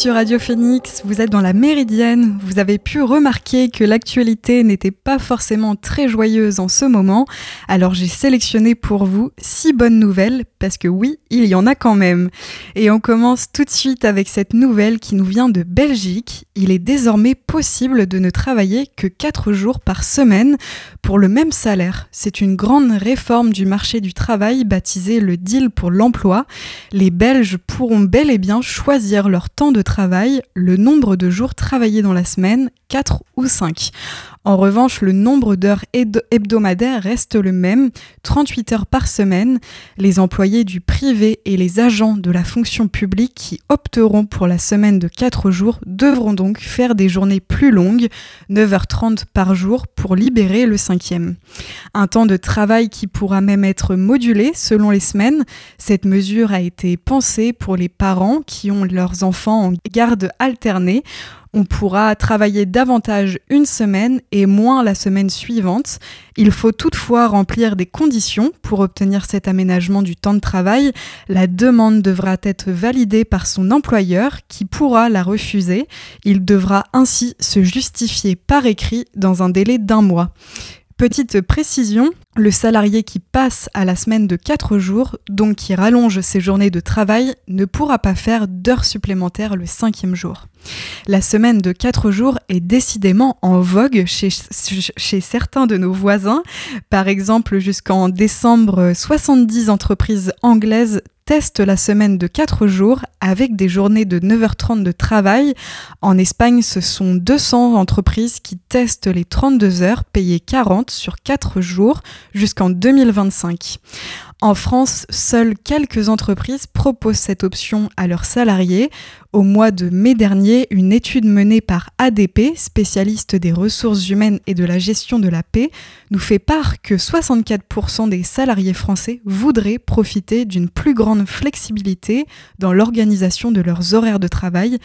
sur Radio Phoenix, vous êtes dans la Méridienne. Vous avez pu remarquer que l'actualité n'était pas forcément très joyeuse en ce moment. Alors j'ai sélectionné pour vous 6 bonnes nouvelles, parce que oui, il y en a quand même. Et on commence tout de suite avec cette nouvelle qui nous vient de Belgique. Il est désormais possible de ne travailler que 4 jours par semaine pour le même salaire. C'est une grande réforme du marché du travail baptisée le deal pour l'emploi. Les Belges pourront bel et bien choisir leur temps de travail, le nombre de jours travaillés dans la semaine, 4 ou 5. En revanche, le nombre d'heures hebdomadaires reste le même, 38 heures par semaine. Les employés du privé et les agents de la fonction publique qui opteront pour la semaine de 4 jours devront donc faire des journées plus longues, 9h30 par jour, pour libérer le 5e. Un temps de travail qui pourra même être modulé selon les semaines. Cette mesure a été pensée pour les parents qui ont leurs enfants en garde alternée. On pourra travailler davantage une semaine et moins la semaine suivante. Il faut toutefois remplir des conditions pour obtenir cet aménagement du temps de travail. La demande devra être validée par son employeur qui pourra la refuser. Il devra ainsi se justifier par écrit dans un délai d'un mois. Petite précision, le salarié qui passe à la semaine de 4 jours, donc qui rallonge ses journées de travail, ne pourra pas faire d'heures supplémentaires le 5e jour. La semaine de 4 jours est décidément en vogue chez certains de nos voisins. Par exemple, jusqu'en décembre, 70 entreprises anglaises testent la semaine de 4 jours avec des journées de 9h30 de travail. En Espagne, ce sont 200 entreprises qui testent les 32 heures payées 40 sur 4 jours jusqu'en 2025. En France, seules quelques entreprises proposent cette option à leurs salariés. Au mois de mai dernier, une étude menée par ADP, spécialiste des ressources humaines et de la gestion de la paix, nous fait part que 64% des salariés français voudraient profiter d'une plus grande flexibilité dans l'organisation de leurs horaires de travail,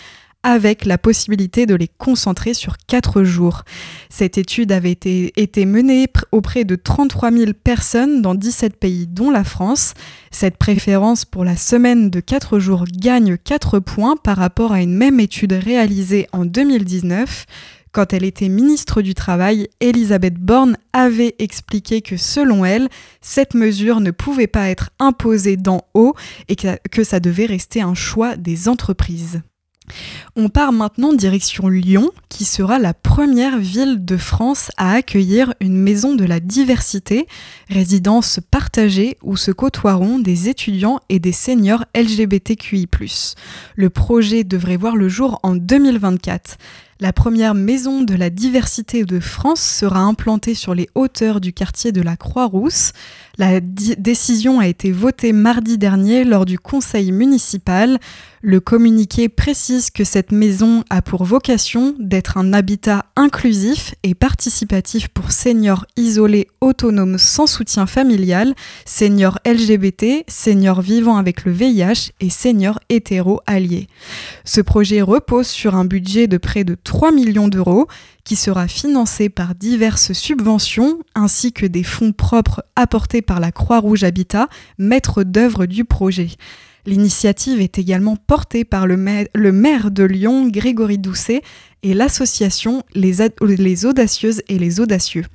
avec la possibilité de les concentrer sur 4 jours. Cette étude avait été menée auprès de 33 000 personnes dans 17 pays, dont la France. Cette préférence pour la semaine de 4 jours gagne 4 points par rapport à une même étude réalisée en 2019. Quand elle était ministre du Travail, Elisabeth Borne avait expliqué que selon elle, cette mesure ne pouvait pas être imposée d'en haut et que ça devait rester un choix des entreprises. On part maintenant direction Lyon, qui sera la première ville de France à accueillir une maison de la diversité, résidence partagée où se côtoieront des étudiants et des seniors LGBTQI+. Le projet devrait voir le jour en 2024. La première maison de la diversité de France sera implantée sur les hauteurs du quartier de la Croix-Rousse. La décision a été votée mardi dernier lors du conseil municipal. Le communiqué précise que cette maison a pour vocation d'être un habitat inclusif et participatif pour seniors isolés, autonomes, sans soutien familial, seniors LGBT, seniors vivant avec le VIH et seniors hétéros alliés. Ce projet repose sur un budget de près de 3 millions d'euros qui sera financé par diverses subventions ainsi que des fonds propres apportés par la Croix-Rouge Habitat, maître d'œuvre du projet. L'initiative est également portée par le maire de Lyon, Grégory Doucet, et l'association Les Audacieuses et les Audacieux.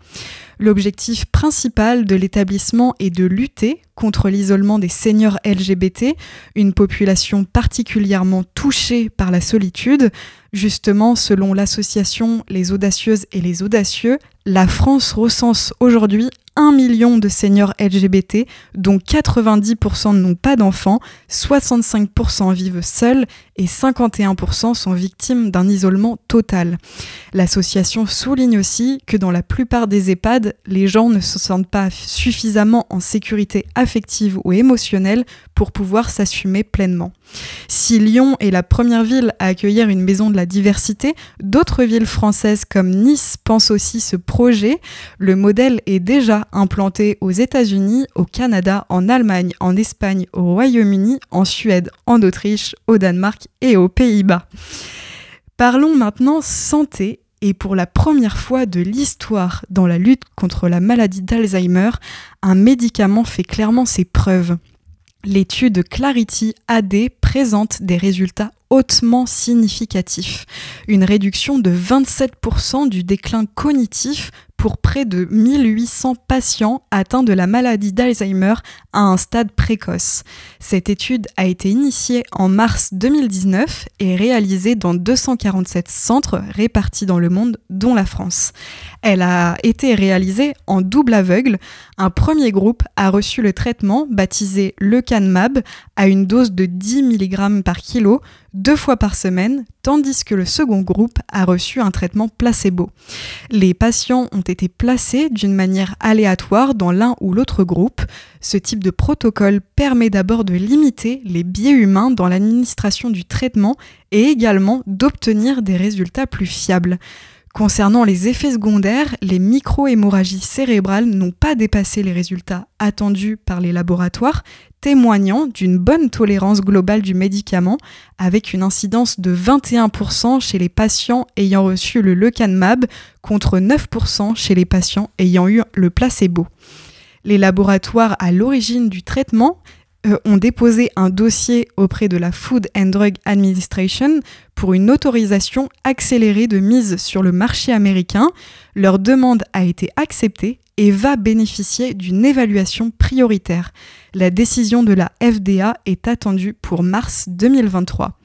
L'objectif principal de l'établissement est de lutter contre l'isolement des seniors LGBT, une population particulièrement touchée par la solitude. Justement, selon l'association Les Audacieuses et les Audacieux, la France recense aujourd'hui 1 million de seniors LGBT, dont 90% n'ont pas d'enfants, 65% vivent seuls et 51% sont victimes d'un isolement total. L'association souligne aussi que dans la plupart des EHPAD, les gens ne se sentent pas suffisamment en sécurité affective ou émotionnelle pour pouvoir s'assumer pleinement. Si Lyon est la première ville à accueillir une maison de la diversité, d'autres villes françaises comme Nice pensent aussi ce projet. Le modèle est déjà implanté aux États-Unis, au Canada, en Allemagne, en Espagne, au Royaume-Uni, en Suède, en Autriche, au Danemark et aux Pays-Bas. Parlons maintenant santé, et pour la première fois de l'histoire dans la lutte contre la maladie d'Alzheimer, un médicament fait clairement ses preuves. L'étude Clarity AD présentent des résultats hautement significatifs. Une réduction de 27% du déclin cognitif pour près de 1800 patients atteints de la maladie d'Alzheimer à un stade précoce. Cette étude a été initiée en mars 2019 et réalisée dans 247 centres répartis dans le monde, dont la France. Elle a été réalisée en double aveugle. Un premier groupe a reçu le traitement, baptisé Lecanemab, à une dose de 10 mg par kilo, 2 fois par semaine, tandis que le second groupe a reçu un traitement placebo. Les patients ont été placés d'une manière aléatoire dans l'un ou l'autre groupe. Ce type de protocole permet d'abord de limiter les biais humains dans l'administration du traitement et également d'obtenir des résultats plus fiables. Concernant les effets secondaires, les micro-hémorragies cérébrales n'ont pas dépassé les résultats attendus par les laboratoires, témoignant d'une bonne tolérance globale du médicament, avec une incidence de 21% chez les patients ayant reçu le lecanemab, contre 9% chez les patients ayant eu le placebo. Les laboratoires à l'origine du traitement ont déposé un dossier auprès de la Food and Drug Administration pour une autorisation accélérée de mise sur le marché américain. Leur demande a été acceptée et va bénéficier d'une évaluation prioritaire. La décision de la FDA est attendue pour mars 2023.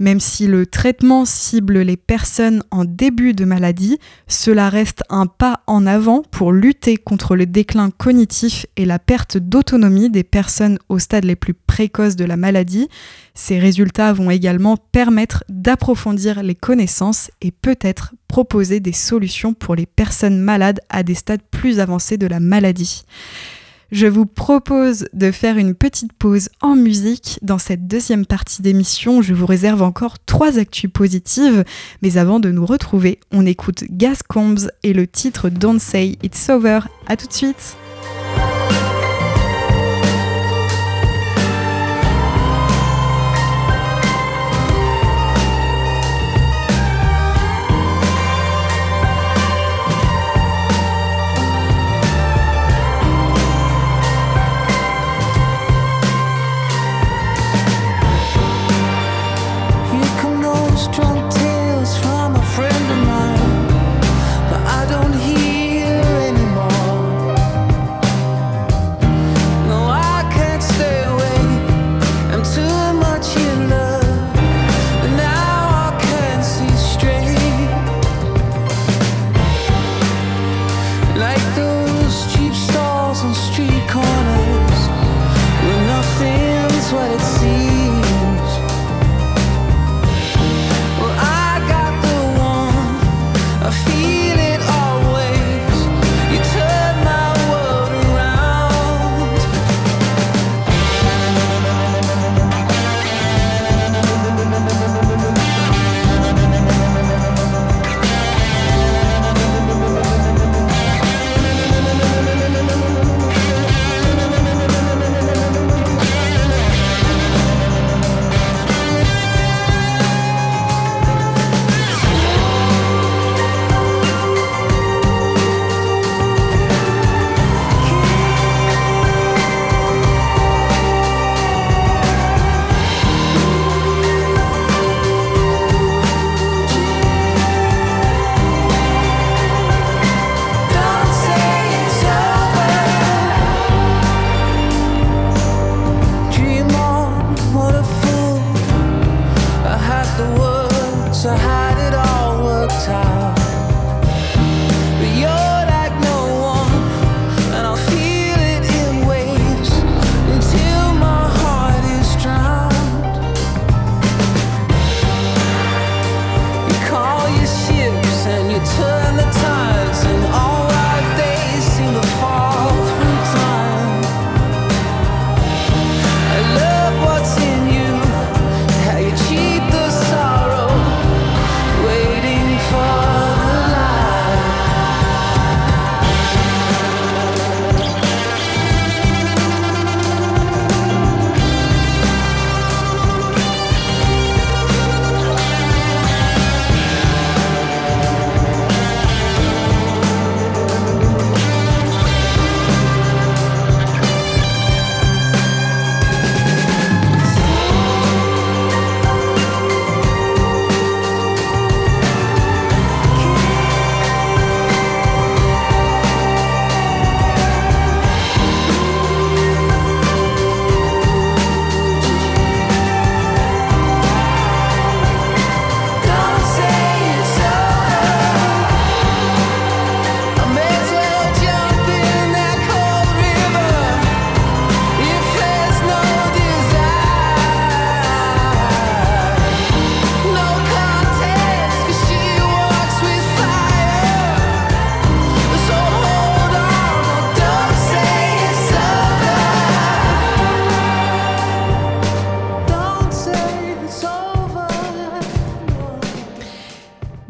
Même si le traitement cible les personnes en début de maladie, cela reste un pas en avant pour lutter contre le déclin cognitif et la perte d'autonomie des personnes au stade les plus précoces de la maladie. Ces résultats vont également permettre d'approfondir les connaissances et peut-être proposer des solutions pour les personnes malades à des stades plus avancés de la maladie. Je vous propose de faire une petite pause en musique. Dans cette deuxième partie d'émission, je vous réserve encore 3 actus positives. Mais avant de nous retrouver, on écoute Gaz Coombes et le titre Don't Say It's Over. À tout de suite!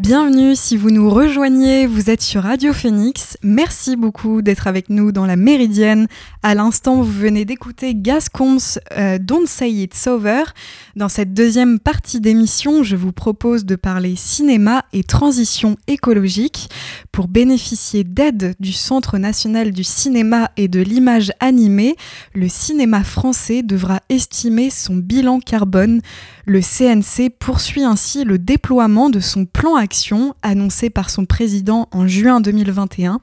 Bienvenue, si vous nous rejoignez, vous êtes sur Radio Phoenix. Merci beaucoup d'être avec nous dans la Méridienne. À l'instant, vous venez d'écouter Gaz Coombes, Don't Say It's Over. Dans cette deuxième partie d'émission, je vous propose de parler cinéma et transition écologique. Pour bénéficier d'aide du Centre National du Cinéma et de l'image animée, le cinéma français devra estimer son bilan carbone. Le CNC poursuit ainsi le déploiement de son plan action annoncé par son président en juin 2021.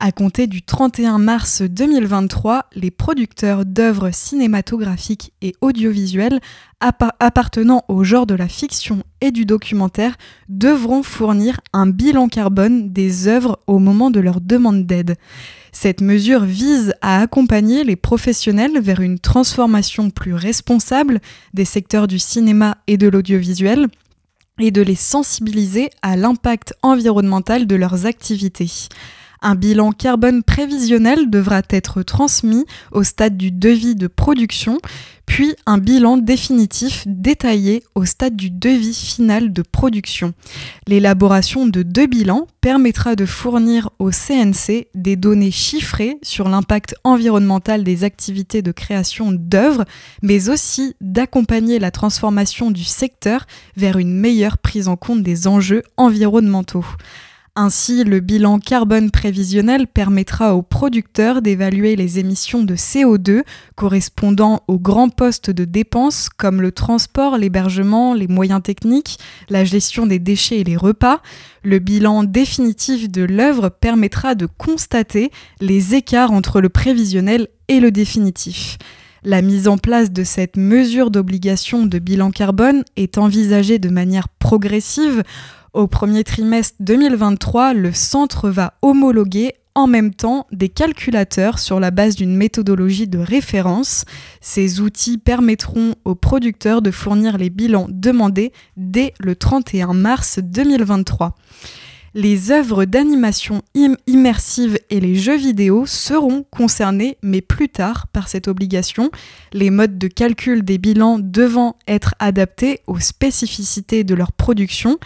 À compter du 31 mars 2023, les producteurs d'œuvres cinématographiques et audiovisuelles appartenant au genre de la fiction et du documentaire devront fournir un bilan carbone des œuvres au moment de leur demande d'aide. Cette mesure vise à accompagner les professionnels vers une transformation plus responsable des secteurs du cinéma et de l'audiovisuel, et de les sensibiliser à l'impact environnemental de leurs activités. Un bilan carbone prévisionnel devra être transmis au stade du devis de production, puis un bilan définitif détaillé au stade du devis final de production. L'élaboration de deux bilans permettra de fournir au CNC des données chiffrées sur l'impact environnemental des activités de création d'œuvres, mais aussi d'accompagner la transformation du secteur vers une meilleure prise en compte des enjeux environnementaux. Ainsi, le bilan carbone prévisionnel permettra aux producteurs d'évaluer les émissions de CO2 correspondant aux grands postes de dépenses comme le transport, l'hébergement, les moyens techniques, la gestion des déchets et les repas. Le bilan définitif de l'œuvre permettra de constater les écarts entre le prévisionnel et le définitif. La mise en place de cette mesure d'obligation de bilan carbone est envisagée de manière progressive. Au premier trimestre 2023, le centre va homologuer en même temps des calculateurs sur la base d'une méthodologie de référence. Ces outils permettront aux producteurs de fournir les bilans demandés dès le 31 mars 2023. Les œuvres d'animation immersive et les jeux vidéo seront concernés, mais plus tard, par cette obligation. Les modes de calcul des bilans devant être adaptés aux spécificités de leur production.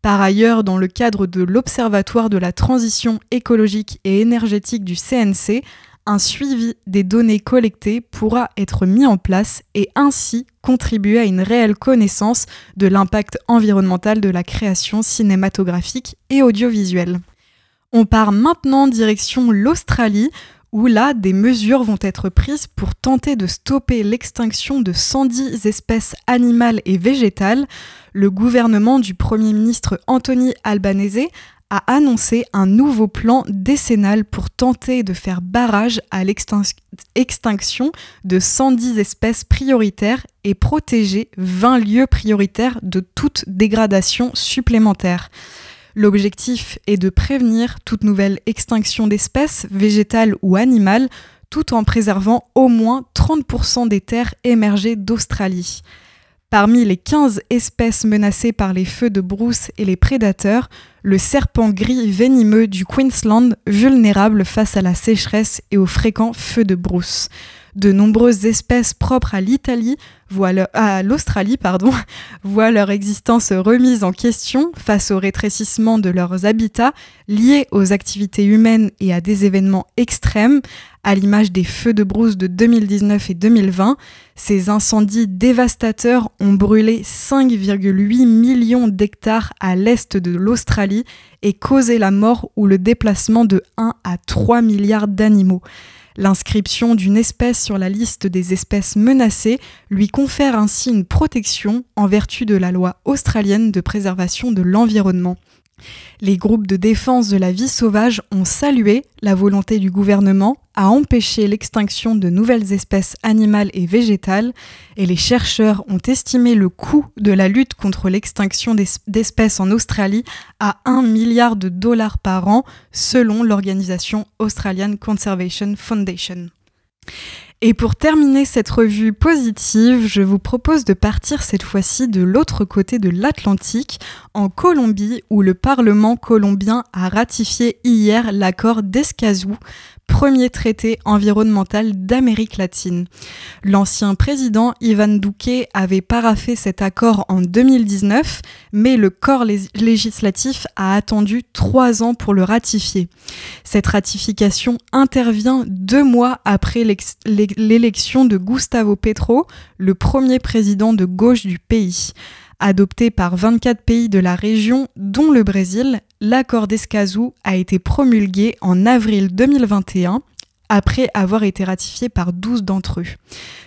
Par ailleurs, dans le cadre de l'Observatoire de la transition écologique et énergétique du CNC, un suivi des données collectées pourra être mis en place et ainsi contribuer à une réelle connaissance de l'impact environnemental de la création cinématographique et audiovisuelle. On part maintenant direction l'Australie, où là, des mesures vont être prises pour tenter de stopper l'extinction de 110 espèces animales et végétales. Le gouvernement du Premier ministre Anthony Albanese a annoncé un nouveau plan décennal pour tenter de faire barrage à l'extinction de 110 espèces prioritaires et protéger 20 lieux prioritaires de toute dégradation supplémentaire. L'objectif est de prévenir toute nouvelle extinction d'espèces, végétales ou animales, tout en préservant au moins 30% des terres émergées d'Australie. Parmi les 15 espèces menacées par les feux de brousse et les prédateurs, le serpent gris venimeux du Queensland, vulnérable face à la sécheresse et aux fréquents feux de brousse. De nombreuses espèces propres à l'Australie, voient leur existence remise en question face au rétrécissement de leurs habitats liés aux activités humaines et à des événements extrêmes, à l'image des feux de brousse de 2019 et 2020. Ces incendies dévastateurs ont brûlé 5,8 millions d'hectares à l'est de l'Australie et causé la mort ou le déplacement de 1 à 3 milliards d'animaux. L'inscription d'une espèce sur la liste des espèces menacées lui confère ainsi une protection en vertu de la loi australienne de préservation de l'environnement. Les groupes de défense de la vie sauvage ont salué la volonté du gouvernement à empêcher l'extinction de nouvelles espèces animales et végétales, et les chercheurs ont estimé le coût de la lutte contre l'extinction d'espèces en Australie à 1 milliard de dollars par an, selon l'organisation Australian Conservation Foundation. Et pour terminer cette revue positive, je vous propose de partir cette fois-ci de l'autre côté de l'Atlantique, en Colombie, où le Parlement colombien a ratifié hier l'accord d'Escazú premier traité environnemental d'Amérique latine. L'ancien président Ivan Duque avait paraphé cet accord en 2019, mais le corps législatif a attendu 3 ans pour le ratifier. Cette ratification intervient 2 mois après l'élection de Gustavo Petro, le premier président de gauche du pays. Adopté par 24 pays de la région, dont le Brésil, l'accord d'Escazú a été promulgué en avril 2021, après avoir été ratifié par 12 d'entre eux.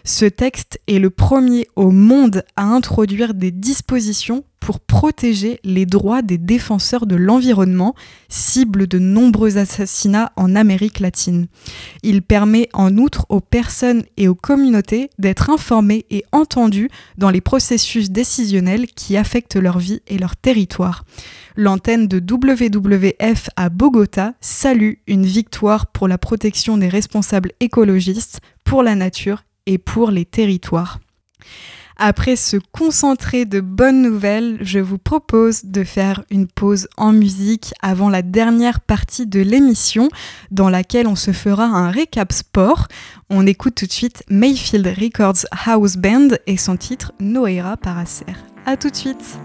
Ce texte est le premier au monde à introduire des dispositions pour protéger les droits des défenseurs de l'environnement, cible de nombreux assassinats en Amérique latine. Il permet en outre aux personnes et aux communautés d'être informées et entendues dans les processus décisionnels qui affectent leur vie et leur territoire. L'antenne de WWF à Bogota salue une victoire pour la protection des responsables écologistes, pour la nature et pour les territoires. Après ce concentré de bonnes nouvelles, je vous propose de faire une pause en musique avant la dernière partie de l'émission dans laquelle on se fera un récap sport. On écoute tout de suite Mayfield Records House Band et son titre No Era Para Ser. A tout de suite.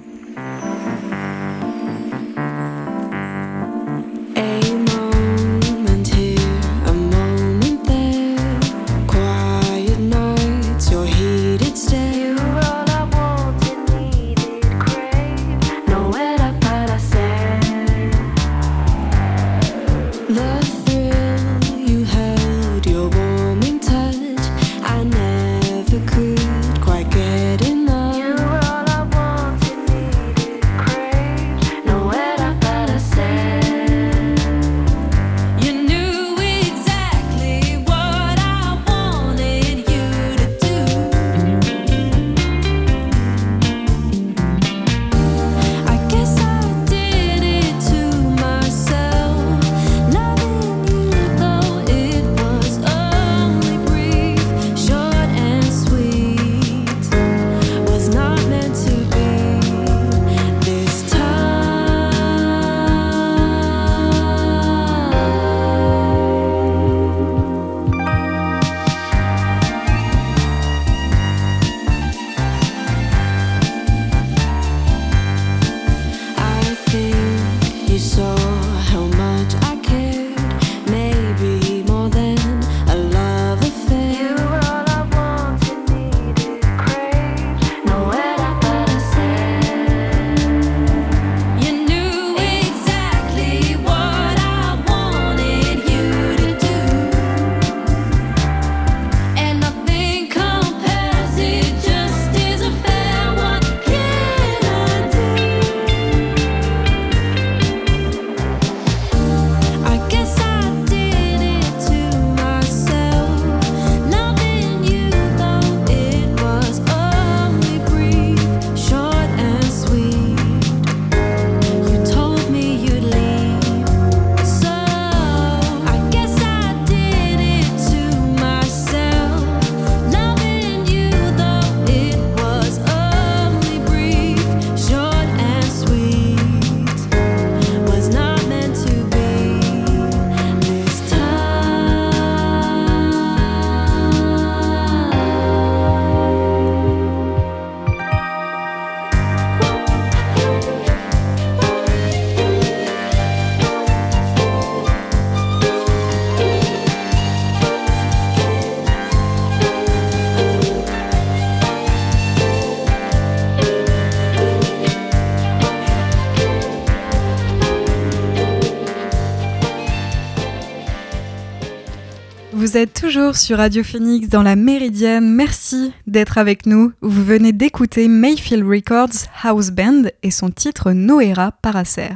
Vous êtes toujours sur Radio Phoenix dans la Méridienne, merci d'être avec nous. Vous venez d'écouter Mayfield Records House Band et son titre No Era Para Ser.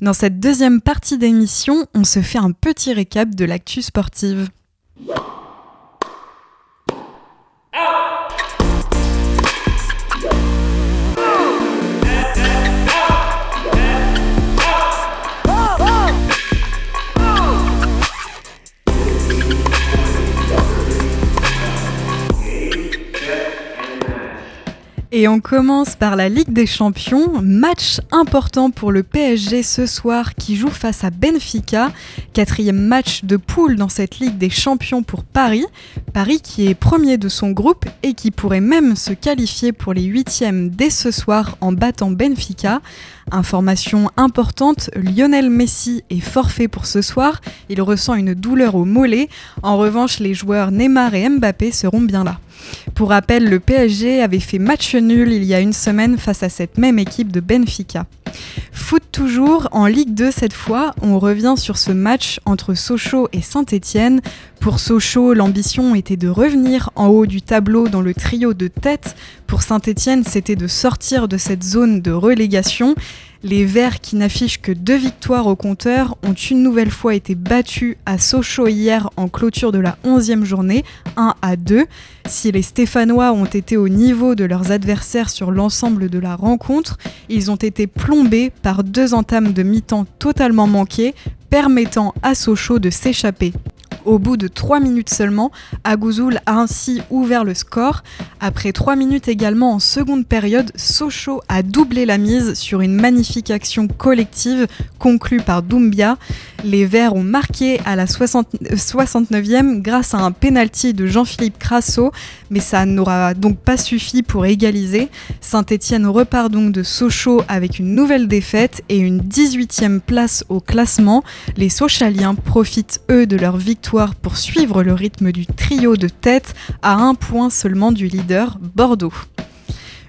Dans cette deuxième partie d'émission, on se fait un petit récap de l'actu sportive. Et Et on commence par la Ligue des Champions, match important pour le PSG ce soir qui joue face à Benfica, 4e match de poule dans cette Ligue des Champions pour Paris, Paris qui est premier de son groupe et qui pourrait même se qualifier pour les 8e dès ce soir en battant Benfica. Information importante, Lionel Messi est forfait pour ce soir, il ressent une douleur au mollet, en revanche les joueurs Neymar et Mbappé seront bien là. Pour rappel, le PSG avait fait match nul il y a une semaine face à cette même équipe de Benfica. Foot toujours, en Ligue 2 cette fois, on revient sur ce match entre Sochaux et Saint-Étienne. Pour Sochaux, l'ambition était de revenir en haut du tableau dans le trio de tête. Pour Saint-Étienne, c'était de sortir de cette zone de relégation. Les Verts, qui n'affichent que 2 victoires au compteur, ont une nouvelle fois été battus à Sochaux hier en clôture de la 11e journée, 1-2. Si les Stéphanois ont été au niveau de leurs adversaires sur l'ensemble de la rencontre, ils ont été plombés par 2 entames de mi-temps totalement manquées, permettant à Sochaux de s'échapper. Au bout de 3 minutes seulement, Agouzoul a ainsi ouvert le score. Après 3 minutes également en seconde période, Sochaux a doublé la mise sur une magnifique action collective conclue par Doumbia. Les Verts ont marqué à la 69e grâce à un pénalty de Jean-Philippe Crasso, mais ça n'aura donc pas suffi pour égaliser. Saint-Étienne repart donc de Sochaux avec une nouvelle défaite et une 18e place au classement. Les Sochaliens profitent eux de leur victoire pour suivre le rythme du trio de tête à 1 point seulement du leader Bordeaux.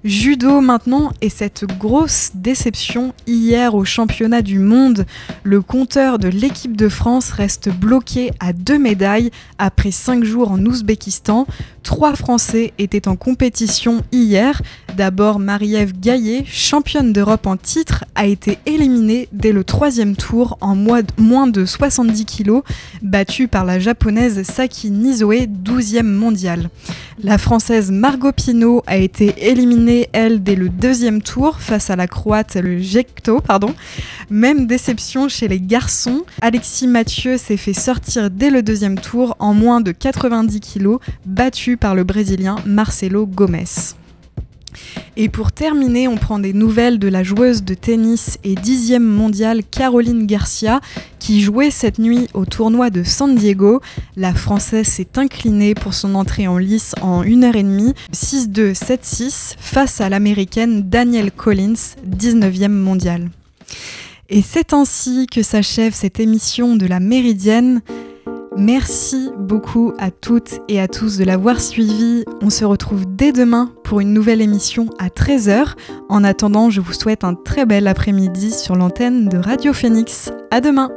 Judo maintenant et cette grosse déception hier au championnat du monde. Le compteur de l'équipe de France reste bloqué à 2 médailles après 5 jours en Ouzbékistan. 3 Français étaient en compétition hier. D'abord, Marie-Ève Gaillet, championne d'Europe en titre, a été éliminée dès le 3e tour en moins de 70 kilos, battue par la japonaise Saki Nizoe, 12e mondiale. La française Margot Pinault a été éliminée elle dès le 2e tour face à la croate Jekto. Même déception chez les garçons. Alexis Mathieu s'est fait sortir dès le 2e tour en moins de 90 kilos, battu par le Brésilien Marcelo Gomes. Et pour terminer, on prend des nouvelles de la joueuse de tennis et 10e mondiale Caroline Garcia qui jouait cette nuit au tournoi de San Diego. La Française s'est inclinée pour son entrée en lice en 1h30, 6-2, 7-6, face à l'Américaine Danielle Collins, 19e mondiale. Et c'est ainsi que s'achève cette émission de la Méridienne. Merci beaucoup à toutes et à tous de l'avoir suivi. On se retrouve dès demain pour une nouvelle émission à 13h. En attendant, je vous souhaite un très bel après-midi sur l'antenne de Radio Phoenix. À demain!